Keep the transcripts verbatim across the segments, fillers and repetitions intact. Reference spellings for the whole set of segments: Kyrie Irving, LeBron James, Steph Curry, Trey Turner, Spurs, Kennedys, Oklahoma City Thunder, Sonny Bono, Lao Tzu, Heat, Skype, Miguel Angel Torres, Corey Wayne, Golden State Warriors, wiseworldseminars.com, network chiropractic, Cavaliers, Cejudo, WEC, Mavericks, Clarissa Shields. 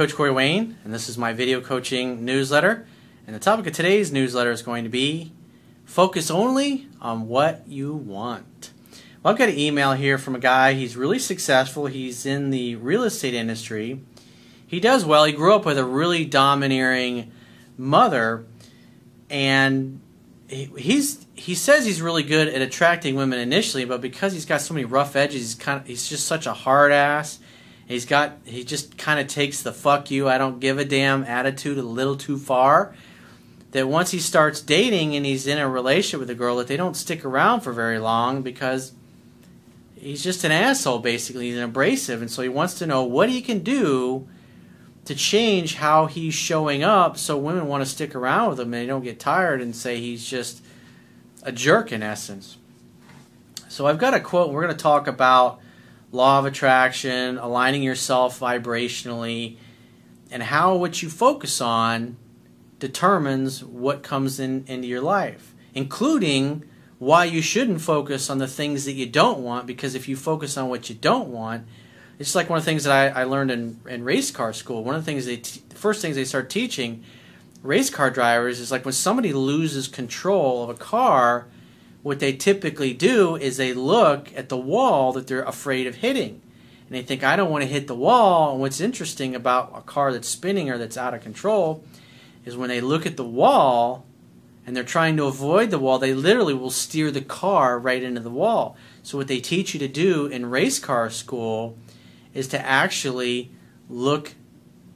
Coach Corey Wayne, and this is my video coaching newsletter. And the topic of today's newsletter is going to be focus only on what you want. Well, I've got an email here from a guy. He's really successful. He's in the real estate industry. He does well. He grew up with a really domineering mother, and he, he's he says he's really good at attracting women initially, but because he's got so many rough edges, he's kind of he's just such a hard ass. He's got he just kind of takes the "fuck you, I don't give a damn" attitude a little too far, that once he starts dating and he's in a relationship with a girl, that they don't stick around for very long because he's just an asshole, basically. He's an abrasive, and so he wants to know what he can do to change how he's showing up so women want to stick around with him and they don't get tired and say he's just a jerk in essence. So I've got a quote. We're going to talk about law of attraction, aligning yourself vibrationally, and how what you focus on determines what comes in into your life, including why you shouldn't focus on the things that you don't want, because if you focus on what you don't want, it's like one of the things that I, I learned in, in race car school. One of the things they t the first things they start teaching race car drivers is, like, when somebody loses control of a car, what they typically do is they look at the wall that they're afraid of hitting. And they think, I don't want to hit the wall. And what's interesting about a car that's spinning or that's out of control is when they look at the wall and they're trying to avoid the wall, they literally will steer the car right into the wall. So what they teach you to do in race car school is to actually look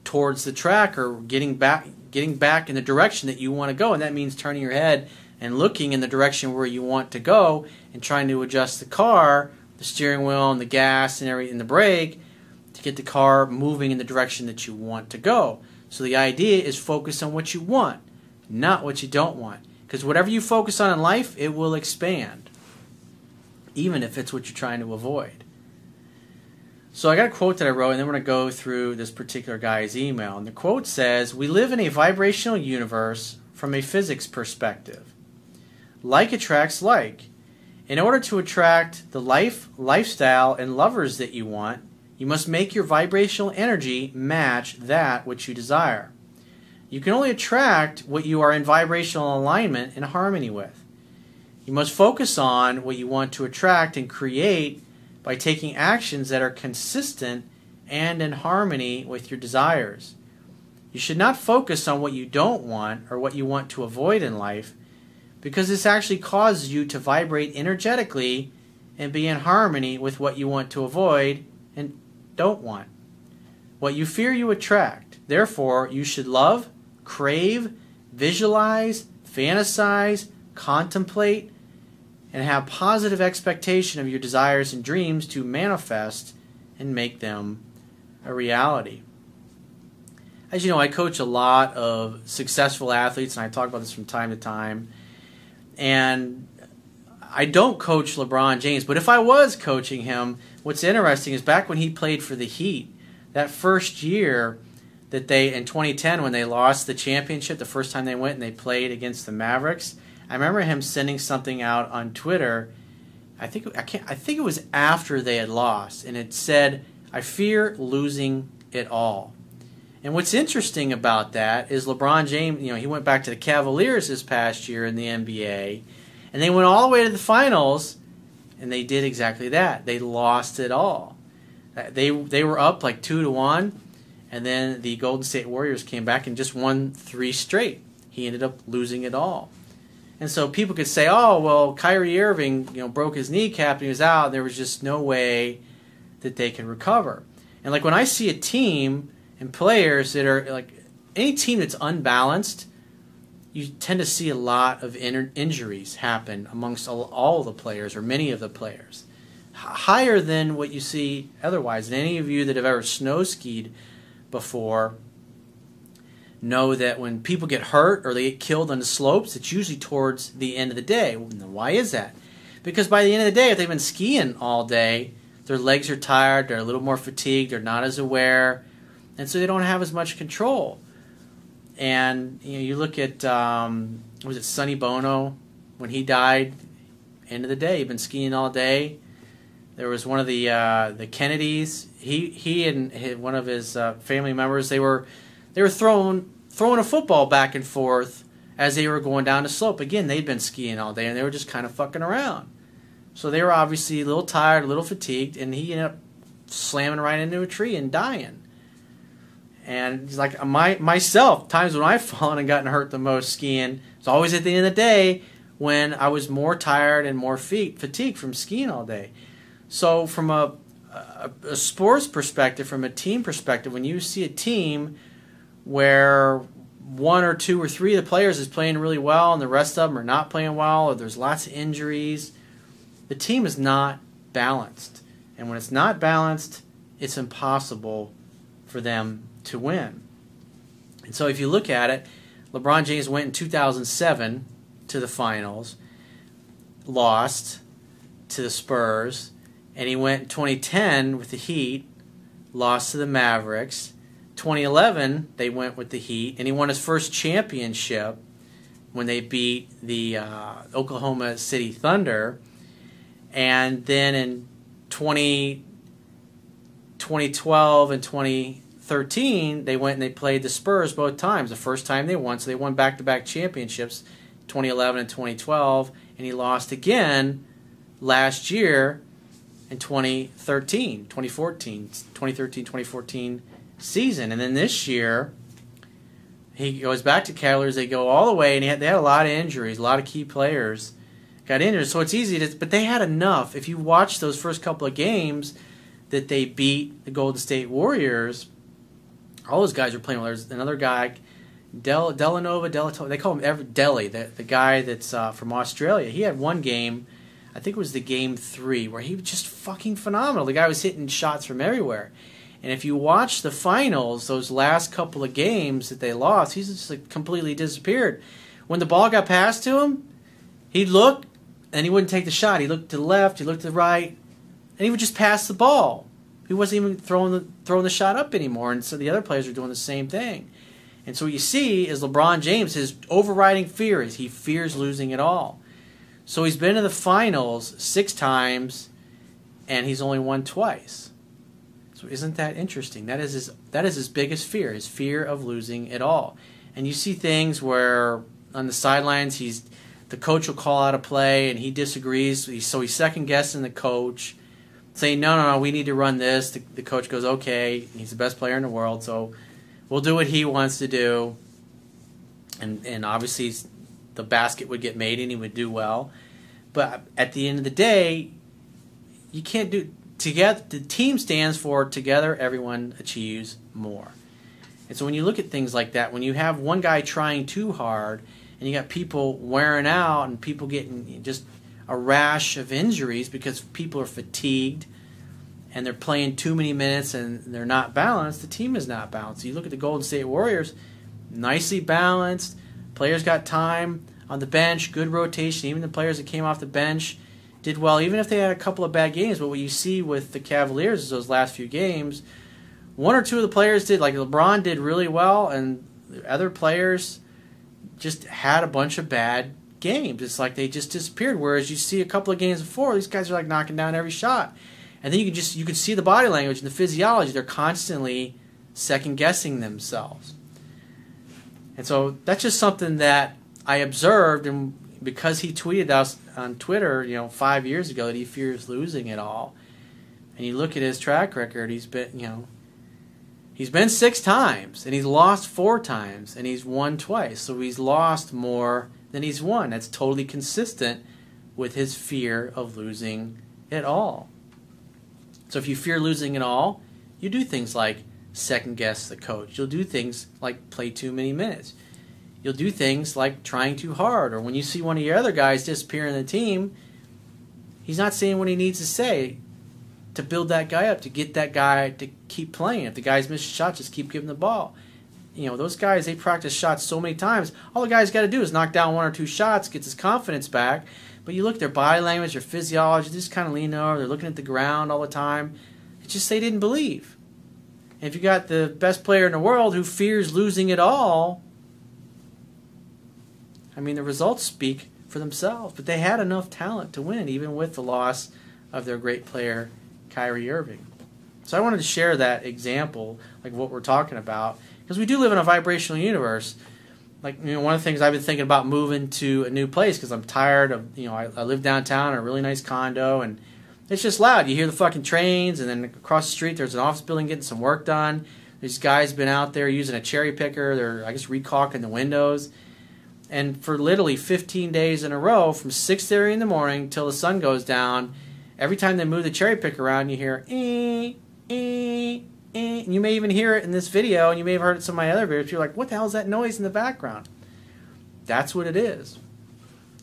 towards the track, or getting back, getting back in the direction that you want to go. And that means turning your head and looking in the direction where you want to go and trying to adjust the car, the steering wheel and the gas and every, and the brake, to get the car moving in the direction that you want to go. So the idea is focus on what you want, not what you don't want. Because whatever you focus on in life, it will expand, even if it's what you're trying to avoid. So I got a quote that I wrote, and then we're going to go through this particular guy's email. And the quote says, "We live in a vibrational universe from a physics perspective. Like attracts like. In order to attract the life, lifestyle, and lovers that you want, you must make your vibrational energy match that which you desire. You can only attract what you are in vibrational alignment and harmony with. You must focus on what you want to attract and create by taking actions that are consistent and in harmony with your desires. You should not focus on what you don't want or what you want to avoid in life, because this actually causes you to vibrate energetically and be in harmony with what you want to avoid and don't want. What you fear, you attract. Therefore, you should love, crave, visualize, fantasize, contemplate, and have positive expectation of your desires and dreams to manifest and make them a reality." As you know, I coach a lot of successful athletes, and I talk about this from time to time. And I don't coach LeBron James, but if I was coaching him, what's interesting is back when he played for the Heat, that first year that they, in twenty ten, when they lost the championship, the first time they went and they played against the Mavericks, I remember him sending something out on Twitter. I think I can't, I think it was after they had lost, and it said, "I fear losing it all." And what's interesting about that is LeBron James, you know, he went back to the Cavaliers this past year in the N B A, and they went all the way to the finals, and they did exactly that. They lost it all. They they were up like two to one, and then the Golden State Warriors came back and just won three straight. He ended up losing it all. And so people could say, "Oh, well, Kyrie Irving, you know, broke his kneecap and he was out. There was just no way that they could recover." And like when I see a team and players that are, like, any team that's unbalanced, you tend to see a lot of in injuries happen amongst all, all the players, or many of the players, H higher than what you see otherwise. And any of you that have ever snow skied before know that when people get hurt or they get killed on the slopes, it's usually towards the end of the day. Why is that? Because by the end of the day, if they've been skiing all day, their legs are tired, they're a little more fatigued, they're not as aware. And so they don't have as much control. And you know, you look at, um, was it Sonny Bono? When he died, end of the day, he'd been skiing all day, There was one of the uh, the Kennedys. He he and his, one of his uh, family members. They were they were throwing throwing a football back and forth as they were going down the slope. Again, they'd been skiing all day and they were just kind of fucking around. So they were obviously a little tired, a little fatigued, and he ended up slamming right into a tree and dying. And he's like, my myself, times when I've fallen and gotten hurt the most skiing, it's always at the end of the day when I was more tired and more feet fatigued from skiing all day. So from a, a, a sports perspective, from a team perspective, when you see a team where one or two or three of the players is playing really well and the rest of them are not playing well, or there's lots of injuries, the team is not balanced. And when it's not balanced, it's impossible for them to win. And so if you look at it, LeBron James went in two thousand seven to the finals, lost to the Spurs, and he went in twenty ten with the Heat, lost to the Mavericks. twenty eleven, they went with the Heat, and he won his first championship when they beat the uh, Oklahoma City Thunder. And then in twenty twelve and twenty thirteen, they went and they played the Spurs both times. The first time they won, so they won back-to-back championships, twenty eleven and twenty twelve, and he lost again last year in twenty thirteen, twenty fourteen, twenty thirteen, twenty fourteen season. And then this year, he goes back to Cavaliers. They go all the way, and he had, they had a lot of injuries, a lot of key players got injured. So it's easy to, but they had enough. If you watch those first couple of games that they beat the Golden State Warriors, all those guys were playing well. There's another guy, Del Delanova, Delatova, they call him Deli, the, the guy that's uh, from Australia. He had one game, I think it was the game three, where he was just fucking phenomenal. The guy was hitting shots from everywhere. And if you watch the finals, those last couple of games that they lost, he's just like completely disappeared. When the ball got passed to him, he'd look, and he wouldn't take the shot. He looked to the left, he looked to the right, and he would just pass the ball. He wasn't even throwing the, throwing the shot up anymore, and so the other players were doing the same thing. And so what you see is LeBron James, his overriding fear is he fears losing it all. So he's been to the finals six times, and he's only won twice. So isn't that interesting? That is his, that is his biggest fear, his fear of losing it all. And you see things where on the sidelines he's – the coach will call out a play, and he disagrees, so he's second-guessing the coach, saying, no, no, no, we need to run this. The, the coach goes, okay, he's the best player in the world, so we'll do what he wants to do. And, and obviously the basket would get made, and he would do well. But at the end of the day, you can't do – together. The team stands for together everyone achieves more. And so when you look at things like that, when you have one guy trying too hard – and you got people wearing out and people getting just a rash of injuries because people are fatigued and they're playing too many minutes and they're not balanced. The team is not balanced. You look at the Golden State Warriors, nicely balanced. Players got time on the bench, good rotation. Even the players that came off the bench did well, even if they had a couple of bad games. But what you see with the Cavaliers is those last few games, one or two of the players did, like LeBron did really well, and the other players just had a bunch of bad games. It's like they just disappeared. Whereas you see a couple of games before, these guys are like knocking down every shot, and then you can just you can see the body language and the physiology. They're constantly second guessing themselves, and so that's just something that I observed. And because he tweeted us on Twitter, you know, five years ago that he fears losing it all, and you look at his track record, he's been, you know. He's been six times, and he's lost four times, and he's won twice. So he's lost more than he's won. That's totally consistent with his fear of losing it all. So if you fear losing it all, you do things like second-guess the coach. You'll do things like play too many minutes. You'll do things like trying too hard. Or when you see one of your other guys disappear in the team, he's not saying what he needs to say to build that guy up, to get that guy to keep playing. If the guys miss a shot, just keep giving the ball. You know, those guys, they practice shots so many times. All the guy's got to do is knock down one or two shots, gets his confidence back. But you look at their body language, their physiology, they're just kind of leaning over, they're looking at the ground all the time. It's just they didn't believe. And if you got the best player in the world who fears losing it all, I mean, the results speak for themselves. But they had enough talent to win, even with the loss of their great player, Kyrie Irving. So I wanted to share that example, like what we're talking about, because we do live in a vibrational universe. Like, you know, one of the things I've been thinking about moving to a new place because I'm tired of, you know, I, I live downtown in a really nice condo, and it's just loud. You hear the fucking trains, and then across the street there's an office building getting some work done. These guys been out there using a cherry picker. They're, I guess, re-caulking the windows. And for literally fifteen days in a row, from six thirty in the morning till the sun goes down, every time they move the cherry picker around, you hear, ee, ee, ee. And you may even hear it in this video, and you may have heard it in some of my other videos. You're like, what the hell is that noise in the background? That's what it is.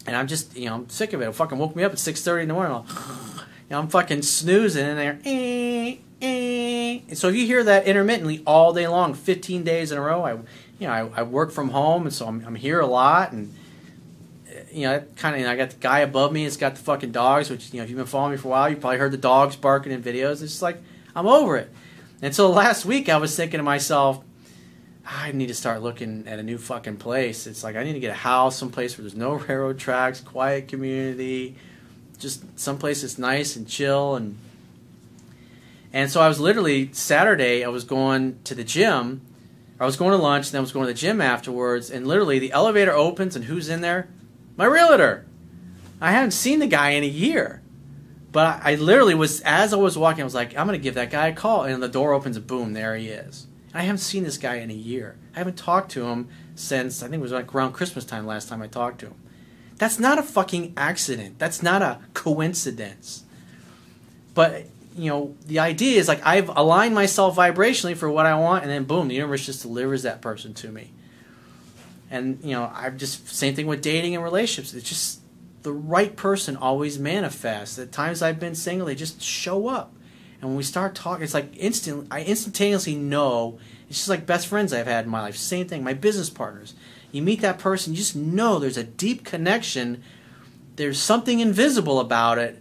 And I'm just, you know, I'm sick of it. It fucking woke me up at six thirty in the morning. I'm, you know, I'm fucking snoozing in there, ee, ee. And so if you hear that intermittently all day long, fifteen days in a row, I... You know, I, I work from home, and so I'm, I'm here a lot, and you know, kind of. You know, I got the guy above me. It's got the fucking dogs, which, you know, if you've been following me for a while, you probably heard the dogs barking in videos. It's just like, I'm over it. And so last week, I was thinking to myself, I need to start looking at a new fucking place. It's like, I need to get a house, someplace where there's no railroad tracks, quiet community, just someplace that's nice and chill. And and so I was literally Saturday, I was going to the gym. I was going to lunch, and then I was going to the gym afterwards, and literally the elevator opens, and who's in there? My realtor. I haven't seen the guy in a year. But I, I literally was, as I was walking, I was like, I'm going to give that guy a call. And the door opens, and boom, there he is. And I haven't seen this guy in a year. I haven't talked to him since, I think it was like around Christmas time last time I talked to him. That's not a fucking accident. That's not a coincidence. But... you know, the idea is, like, I've aligned myself vibrationally for what I want, and then boom, the universe just delivers that person to me. And, you know, I've just, same thing with dating and relationships. It's just the right person always manifests. At times I've been single, they just show up. And when we start talking, it's like instantly, I instantaneously know. It's just like best friends I've had in my life. Same thing, my business partners. You meet that person, you just know there's a deep connection. There's something invisible about it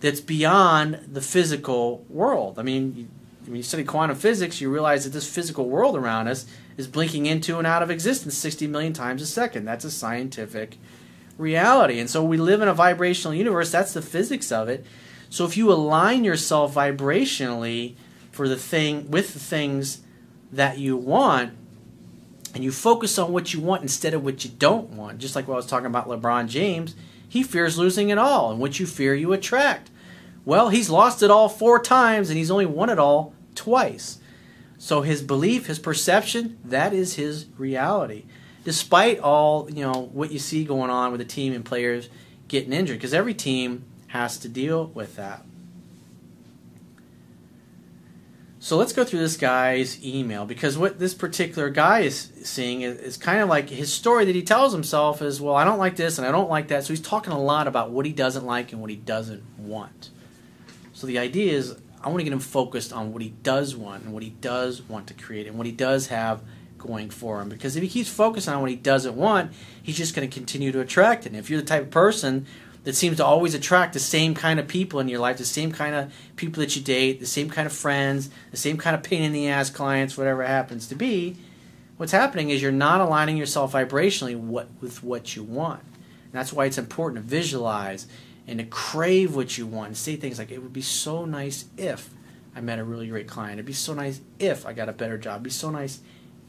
that's beyond the physical world. I mean, you, when you study quantum physics, you realize that this physical world around us is blinking into and out of existence sixty million times a second. That's a scientific reality. And so we live in a vibrational universe. That's the physics of it. So if you align yourself vibrationally for the thing, with the things that you want, and you focus on what you want instead of what you don't want, just like what I was talking about LeBron James, he fears losing it all, and what you fear, you attract. Well, he's lost it all four times, and he's only won it all twice. So his belief, his perception, that is his reality. Despite all, you know, what you see going on with the team and players getting injured, because every team has to deal with that. So let's go through this guy's email, because what this particular guy is seeing is, is kind of like his story that he tells himself is, well, I don't like this and I don't like that. So he's talking a lot about what he doesn't like and what he doesn't want. So the idea is, I want to get him focused on what he does want and what he does want to create and what he does have going for him. Because if he keeps focusing on what he doesn't want, he's just going to continue to attract it. And if you're the type of person that seems to always attract the same kind of people in your life, the same kind of people that you date, the same kind of friends, the same kind of pain-in-the-ass clients, whatever it happens to be, what's happening is you're not aligning yourself vibrationally what, with what you want. And that's why it's important to visualize and to crave what you want and say things like, it would be so nice if I met a really great client. It would be so nice if I got a better job. It would be so nice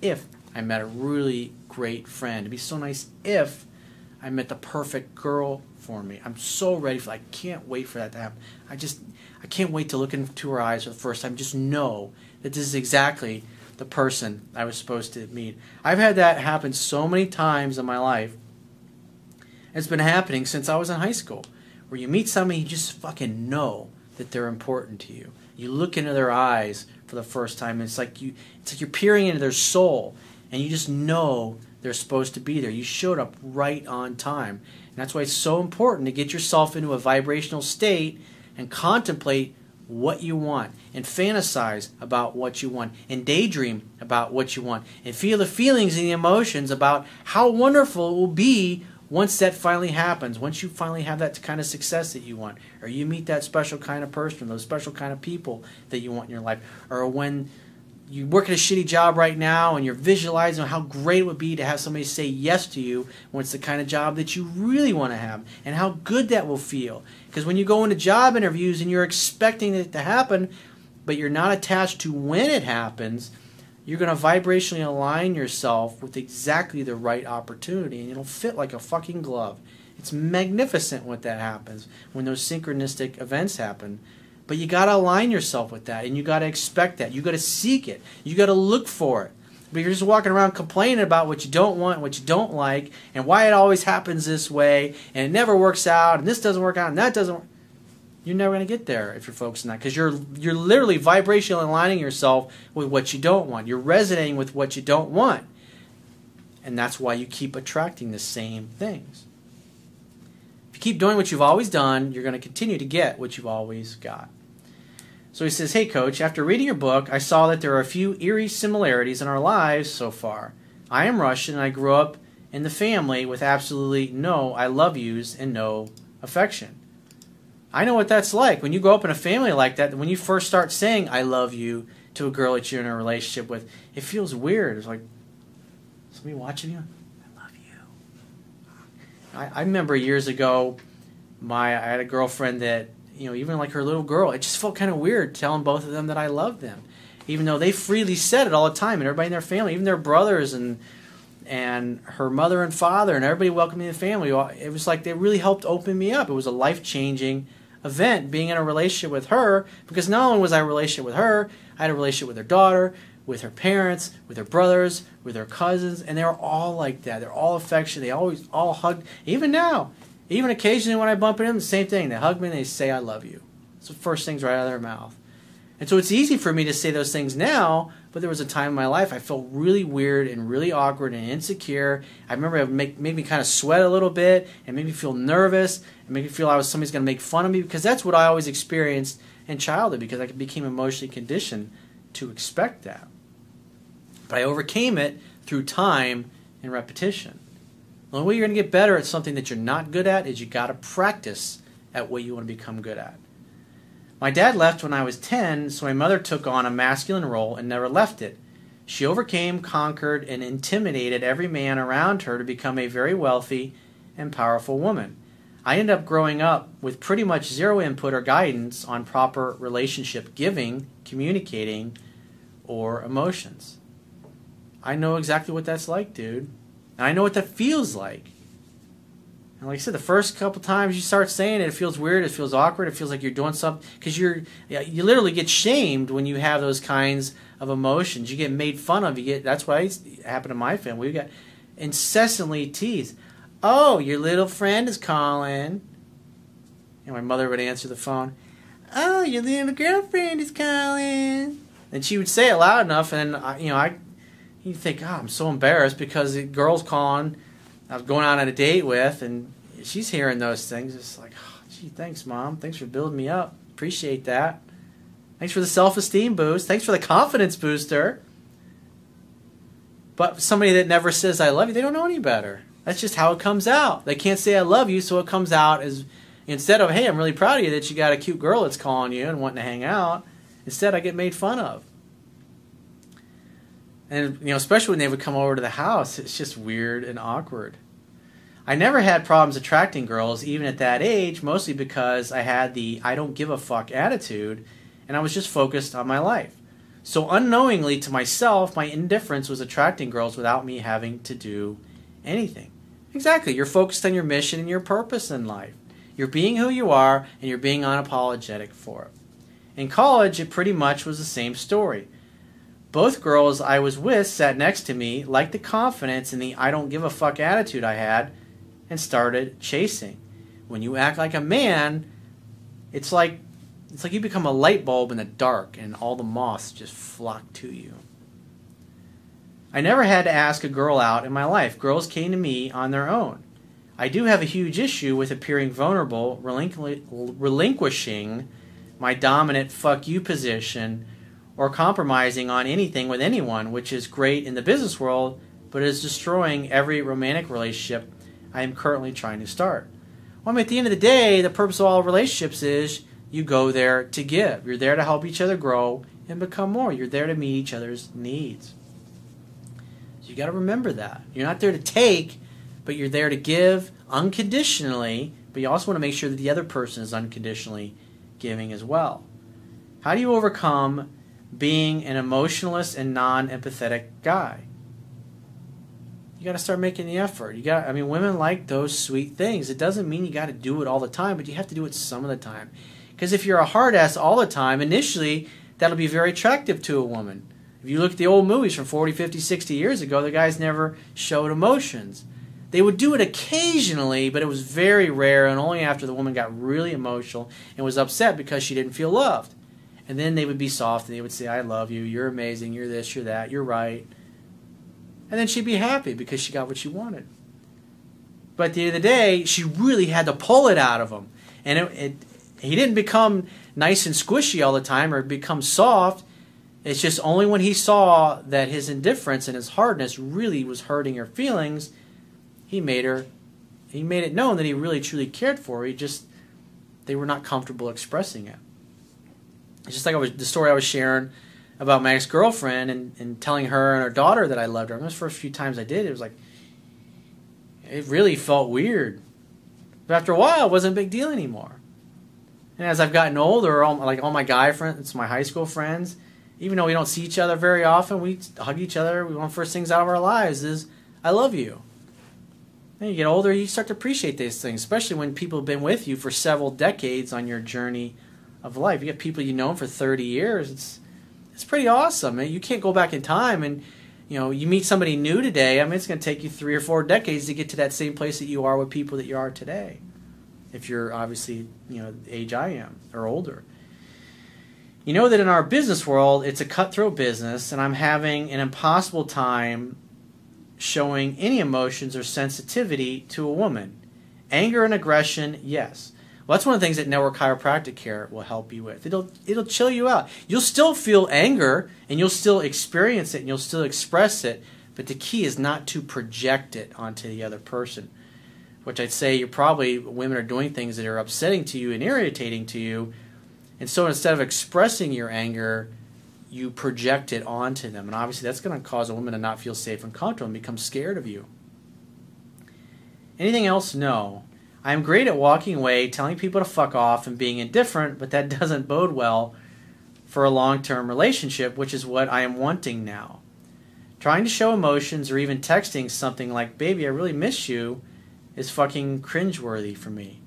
if I met a really great friend. It would be so nice if I met the perfect girl for me. I'm so ready for that. I can't wait for that to happen. I just, I can't wait to look into her eyes for the first time. Just know that this is exactly the person I was supposed to meet. I've had that happen so many times in my life. It's been happening since I was in high school, where you meet somebody, you just fucking know that they're important to you. You look into their eyes for the first time, and it's like you, it's like you're peering into their soul, and you just know they're supposed to be there. You showed up right on time. And that's why it's so important to get yourself into a vibrational state and contemplate what you want and fantasize about what you want and daydream about what you want and feel the feelings and the emotions about how wonderful it will be once that finally happens, once you finally have that kind of success that you want, or you meet that special kind of person, those special kind of people that you want in your life, or when you work at a shitty job right now and you're visualizing how great it would be to have somebody say yes to you when it's the kind of job that you really want to have, and how good that will feel. Because when you go into job interviews and you're expecting it to happen, but you're not attached to when it happens, you're going to vibrationally align yourself with exactly the right opportunity, and it'll fit like a fucking glove. It's magnificent when that happens, when those synchronistic events happen. But you got to align yourself with that, and you got to expect that. You got to seek it. You got to look for it. But you're just walking around complaining about what you don't want, what you don't like, and why it always happens this way, and it never works out, and this doesn't work out, and that doesn't work. You're never going to get there if you're focused on that, because you're you're literally vibrationally aligning yourself with what you don't want. You're resonating with what you don't want, and that's why you keep attracting the same things. If you keep doing what you've always done, you're going to continue to get what you've always got. So he says, hey, Coach, after reading your book, I saw that there are a few eerie similarities in our lives so far. I am Russian, and I grew up in the family with absolutely no I love yous and no affection. I know what that's like. When you grow up in a family like that, when you first start saying I love you to a girl that you're in a relationship with, it feels weird. It's like, somebody watching you? I love you. I, I remember years ago, my I had a girlfriend that, you know, even like her little girl, it just felt kind of weird telling both of them that I loved them, even though they freely said it all the time, and everybody in their family, even their brothers and and her mother and father and everybody welcomed me to the family. It was like they really helped open me up. It was a life-changing event being in a relationship with her, because not only was I in a relationship with her, I had a relationship with her daughter, with her parents, with her brothers, with her cousins, and they were all like that. They're all affectionate. They always all hugged. Even now. Even occasionally when I bump into them, the same thing. They hug me and they say, I love you. It's the first things right out of their mouth. And so it's easy for me to say those things now, but there was a time in my life I felt really weird and really awkward and insecure. I remember it make, made me kind of sweat a little bit and made me feel nervous and made me feel I was somebody's going to make fun of me, because that's what I always experienced in childhood, because I became emotionally conditioned to expect that. But I overcame it through time and repetition. The only way you're going to get better at something that you're not good at is you got to practice at what you want to become good at. My dad left when I was ten, so my mother took on a masculine role and never left it. She overcame, conquered, and intimidated every man around her to become a very wealthy and powerful woman. I ended up growing up with pretty much zero input or guidance on proper relationship giving, communicating, or emotions. I know exactly what that's like, dude. And I know what that feels like. And like I said, the first couple times you start saying it, it feels weird, it feels awkward, it feels like you're doing something, because you're, you literally get shamed when you have those kinds of emotions. You get made fun of. You get, that's why it happened to my family. We got incessantly teased. Oh, your little friend is calling. And my mother would answer the phone. Oh, your little girlfriend is calling. And she would say it loud enough, and then, you know, I... You think, oh, I'm so embarrassed because the girl's calling, I was going out on a date with, and she's hearing those things. It's like, oh, gee, thanks, Mom. Thanks for building me up. Appreciate that. Thanks for the self-esteem boost. Thanks for the confidence booster. But somebody that never says I love you, they don't know any better. That's just how it comes out. They can't say I love you, so it comes out as, instead of, hey, I'm really proud of you that you got a cute girl that's calling you and wanting to hang out, instead I get made fun of. And, you know, especially when they would come over to the house, it's just weird and awkward. I never had problems attracting girls, even at that age, mostly because I had the I don't give a fuck attitude, and I was just focused on my life. So unknowingly to myself, my indifference was attracting girls without me having to do anything. Exactly. You're focused on your mission and your purpose in life. You're being who you are, and you're being unapologetic for it. In college, it pretty much was the same story. Both girls I was with sat next to me, liked the confidence and the I don't give a fuck attitude I had, and started chasing. When you act like a man, it's like it's like you become a light bulb in the dark and all the moths just flock to you. I never had to ask a girl out in my life. Girls came to me on their own. I do have a huge issue with appearing vulnerable, relinqu- relinquishing my dominant fuck you position, or compromising on anything with anyone, which is great in the business world, but is destroying every romantic relationship I am currently trying to start. Well, I mean, at the end of the day, the purpose of all relationships is You go there to give. You're there to help each other grow and become more. You're there to meet each other's needs. So you got to remember that. You're not there to take, but you're there to give unconditionally, but you also want to make sure that the other person is unconditionally giving as well. How do you overcome being an emotionalist and non-empathetic guy? You got to start making the effort. You got I mean, women like those sweet things. It doesn't mean you got to do it all the time, but you have to do it some of the time. Because if you're a hard ass all the time, initially that'll be very attractive to a woman. If you look at the old movies from forty, fifty, sixty years ago, the guys never showed emotions. They would do it occasionally, but it was very rare, and only after the woman got really emotional and was upset because she didn't feel loved. And then they would be soft, and they would say, I love you, you're amazing, you're this, you're that, you're right. And then she'd be happy because she got what she wanted. But at the end of the day, she really had to pull it out of him. And it, it, he didn't become nice and squishy all the time or become soft. It's just only when he saw that his indifference and his hardness really was hurting her feelings, he made her, he made it known that he really truly cared for her. He just, they were not comfortable expressing it. It's just like I was, the story I was sharing about my ex-girlfriend and, and telling her and her daughter that I loved her. I mean, the first few times I did, it was like, it really felt weird. But after a while, it wasn't a big deal anymore. And as I've gotten older, all, like all my guy friends, my high school friends, even though we don't see each other very often, we hug each other. One of the first things out of our lives is, I love you. And you get older, you start to appreciate these things, especially when people have been with you for several decades on your journey of life. You get people you know for thirty years. It's it's pretty awesome. You can't go back in time and, you know, you meet somebody new today. I mean, it's going to take you three or four decades to get to that same place that you are with people that you are today. If you're obviously, you know, the age I am or older. You know that in our business world, it's a cutthroat business, and I'm having an impossible time showing any emotions or sensitivity to a woman. Anger and aggression, yes. Well, that's one of the things that network chiropractic care will help you with. It'll, it'll chill you out. You'll still feel anger, and you'll still experience it, and you'll still express it, but the key is not to project it onto the other person, which I'd say you're probably, women are doing things that are upsetting to you and irritating to you, and so instead of expressing your anger, you project it onto them, and obviously that's going to cause a woman to not feel safe and comfortable and become scared of you. Anything else? No. I'm great at walking away, telling people to fuck off, and being indifferent, but that doesn't bode well for a long-term relationship, which is what I am wanting now. Trying to show emotions or even texting something like, baby, I really miss you, is fucking cringeworthy for me.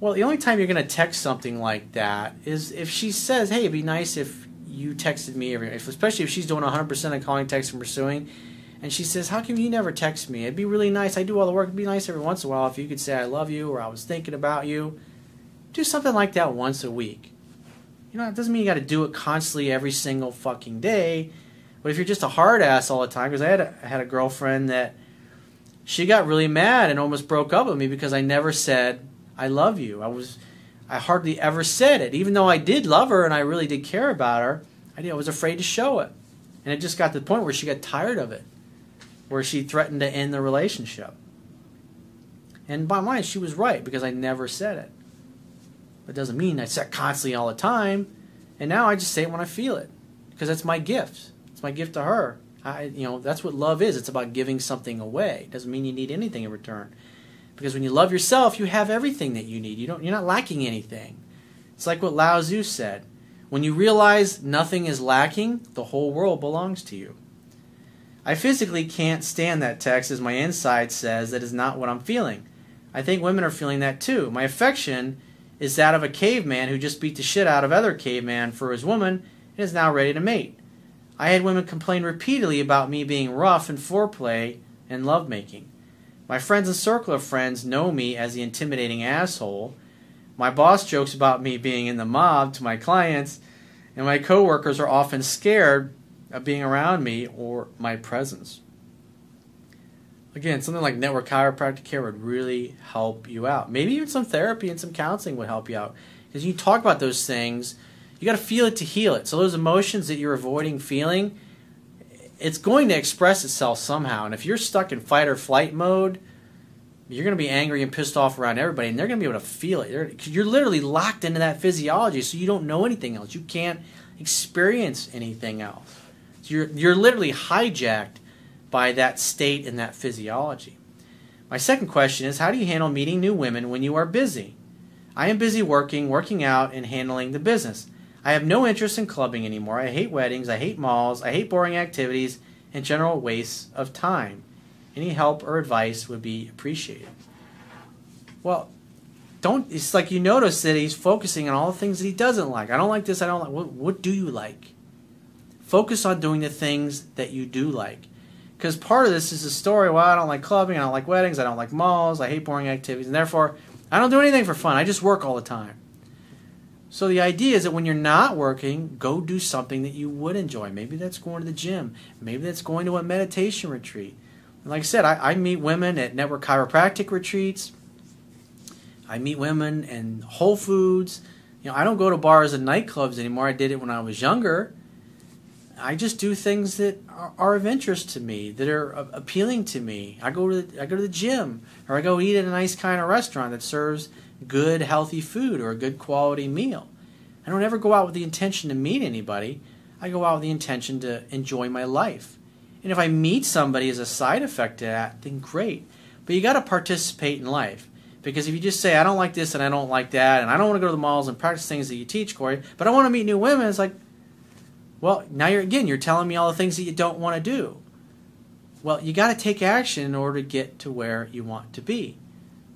Well, the only time you're going to text something like that is if she says, hey, it'd be nice if you texted me every night, especially if she's doing one hundred percent of calling, texting, and pursuing. And she says, how come you never text me? It'd be really nice. I do all the work. It'd be nice every once in a while if you could say I love you or I was thinking about you. Do something like that once a week. You know, it doesn't mean you got to do it constantly every single fucking day. But if you're just a hard ass all the time, because I had a, I had a girlfriend that she got really mad and almost broke up with me because I never said I love you. I was, I hardly ever said it. Even though I did love her and I really did care about her, I, did, I was afraid to show it. And it just got to the point where she got tired of it, where she threatened to end the relationship. And by my mind, she was right because I never said it. But it doesn't mean I said constantly all the time. And now I just say it when I feel it because that's my gift. It's my gift to her. I, you know, that's what love is. It's about giving something away. It doesn't mean you need anything in return, because when you love yourself, you have everything that you need. You don't, you're not lacking anything. It's like what Lao Tzu said. When you realize nothing is lacking, the whole world belongs to you. I physically can't stand that text, as my inside says that is not what I'm feeling. I think women are feeling that too. My affection is that of a caveman who just beat the shit out of other caveman for his woman and is now ready to mate. I had women complain repeatedly about me being rough in foreplay and lovemaking. My friends and circle of friends know me as the intimidating asshole. My boss jokes about me being in the mob to my clients, and my coworkers are often scared of being around me or my presence. Again, something like network chiropractic care would really help you out. Maybe even some therapy and some counseling would help you out, because you talk about those things, you got to feel it to heal it. So those emotions that you're avoiding feeling, it's going to express itself somehow. And if you're stuck in fight or flight mode, you're going to be angry and pissed off around everybody, and they're going to be able to feel it. They're, you're literally locked into that physiology, so you don't know anything else. You can't experience anything else. So you're, you're literally hijacked by that state and that physiology. My second question is, how do you handle meeting new women when you are busy? I am busy working, working out, and handling the business. I have no interest in clubbing anymore. I hate weddings. I hate malls. I hate boring activities and general wastes of time. Any help or advice would be appreciated. Well, don't. It's like you notice that he's focusing on all the things that he doesn't like. I don't like this. I don't like. What, what do you like? Focus on doing the things that you do like. Because part of this is a story. Well, I don't like clubbing. I don't like weddings. I don't like malls. I hate boring activities. And therefore, I don't do anything for fun. I just work all the time. So the idea is that when you're not working, go do something that you would enjoy. Maybe that's going to the gym. Maybe that's going to a meditation retreat. And like I said, I, I meet women at network chiropractic retreats. I meet women in Whole Foods. You know, I don't go to bars and nightclubs anymore. I did it when I was younger. I just do things that are, are of interest to me, that are uh, appealing to me. I go to the, I go to the gym, or I go eat at a nice kind of restaurant that serves good, healthy food or a good quality meal. I don't ever go out with the intention to meet anybody. I go out with the intention to enjoy my life. And if I meet somebody as a side effect to that, then great. But you got to participate in life. Because if you just say, I don't like this and I don't like that, and I don't want to go to the malls and practice things that you teach, Corey, but I want to meet new women, it's like, well, now you're again, you're telling me all the things that you don't want to do. Well, you got to take action in order to get to where you want to be.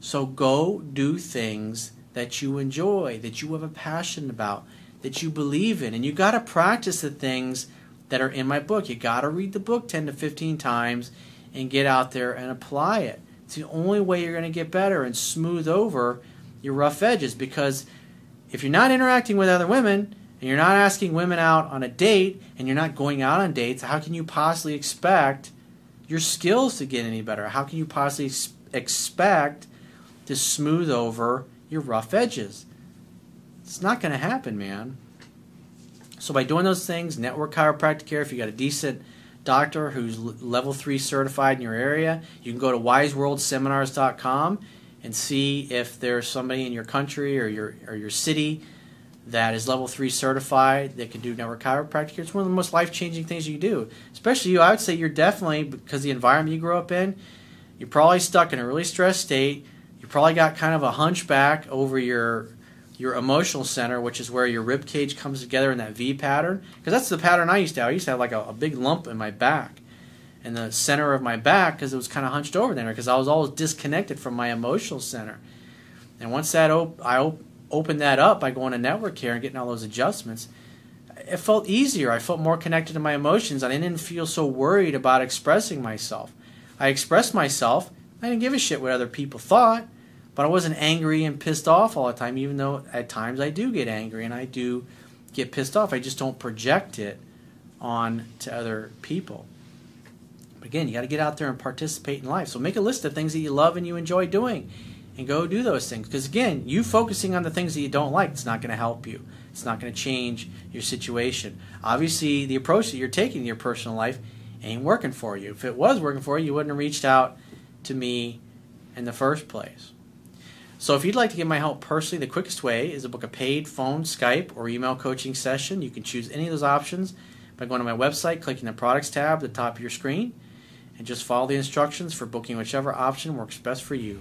So go do things that you enjoy, that you have a passion about, that you believe in. And you got to practice the things that are in my book. You got to read the book ten to fifteen times and get out there and apply it. It's the only way you're going to get better and smooth over your rough edges, because if you're not interacting with other women, and you're not asking women out on a date, and you're not going out on dates, how can you possibly expect your skills to get any better? How can you possibly ex- expect to smooth over your rough edges? It's not going to happen, man. So by doing those things, network chiropractic care, if you got a decent doctor who's level three certified in your area, you can go to wise world seminars dot com and see if there's somebody in your country or your or your city that is level three certified, that can do network chiropractic. It's one of the most life-changing things you can do. Especially you, I would say you're definitely, because the environment you grew up in, you're probably stuck in a really stressed state. You probably got kind of a hunchback over your your emotional center, which is where your rib cage comes together in that V pattern. Because that's the pattern I used to have. I used to have like a, a big lump in my back, in the center of my back, because it was kind of hunched over there, because I was always disconnected from my emotional center. And once that, op I opened, open that up by going to network care and getting all those adjustments, it felt easier. I felt more connected to my emotions. I didn't feel so worried about expressing myself. I expressed myself. I didn't give a shit what other people thought, but I wasn't angry and pissed off all the time, even though at times I do get angry and I do get pissed off. I just don't project it on to other people. But again, you got to get out there and participate in life. So make a list of things that you love and you enjoy doing, and go do those things. Because again, you focusing on the things that you don't like, it's not going to help you. It's not going to change your situation. Obviously, the approach that you're taking to your personal life ain't working for you. If it was working for you, you wouldn't have reached out to me in the first place. So if you'd like to get my help personally, the quickest way is to book a paid phone, Skype, or email coaching session. You can choose any of those options by going to my website, clicking the products tab at the top of your screen, and just follow the instructions for booking whichever option works best for you.